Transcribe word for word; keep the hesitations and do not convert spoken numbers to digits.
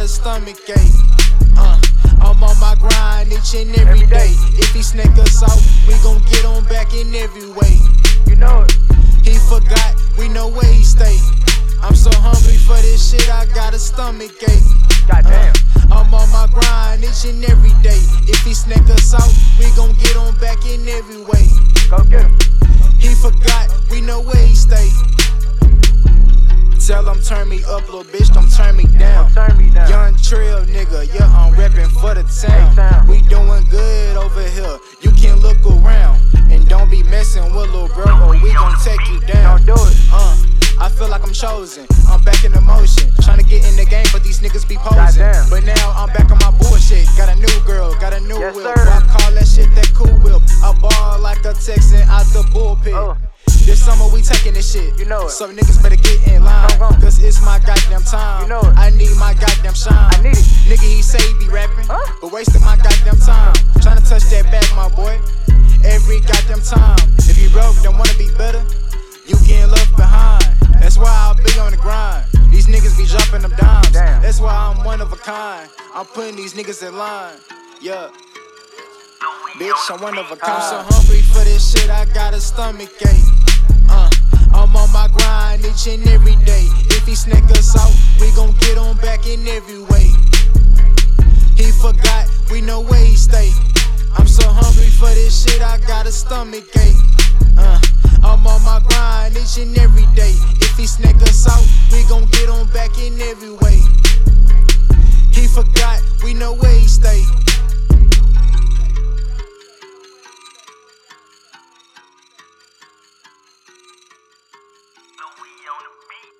got a stomach ache. Uh, I'm on my grind each and every, every day. day. If he snake us out, we gon' get on back in every way. You know it. He forgot, we know where he stay. I'm so hungry for this shit, I got a stomach ache. Goddamn. Uh, I'm on my grind each and every day. If he snake us out, we gon' get on back in every way. Go get him. He forgot, we know where he stay. Tell him turn me up, little bitch, don't turn me down. Young Trill, nigga, yeah, I'm reppin' for the town. We doing good over here, you can look around. And don't be messin' with little bro, or we gon' take you down. Uh, I feel like I'm chosen, I'm back in the motion. Tryna get in the game, but these niggas be posing. But now I'm back on my bullshit, got a new girl, got a new yes, whip. I call that shit that cool whip. I ball like a Texan out the bullpen. Oh. This summer we taking this shit, you know it. So niggas better get in line, cause it's my goddamn time. You know it. I need my goddamn shine. I need it. Nigga, he say he be rapping, huh? But wasting my goddamn time. Tryna touch that back, my boy, every goddamn time. If you broke, don't wanna be better, you getting left behind. That's why I'll be on the grind. These niggas be dropping them dimes. Damn. That's why I'm one of a kind. I'm putting these niggas in line. Yeah. Bitch, I'm one of a kind. I'm so hungry for this shit, I got a stomach ache. Uh, I'm on my grind each and every day. If he snake us out, we gon' get on back in every way. He forgot, we know where he stay. I'm so hungry for this shit, I got a stomach ache. Uh, I'm on my grind each and every day. If he snake us out, we gon' get on back in every way. He forgot, we know where he stay. We on the beat.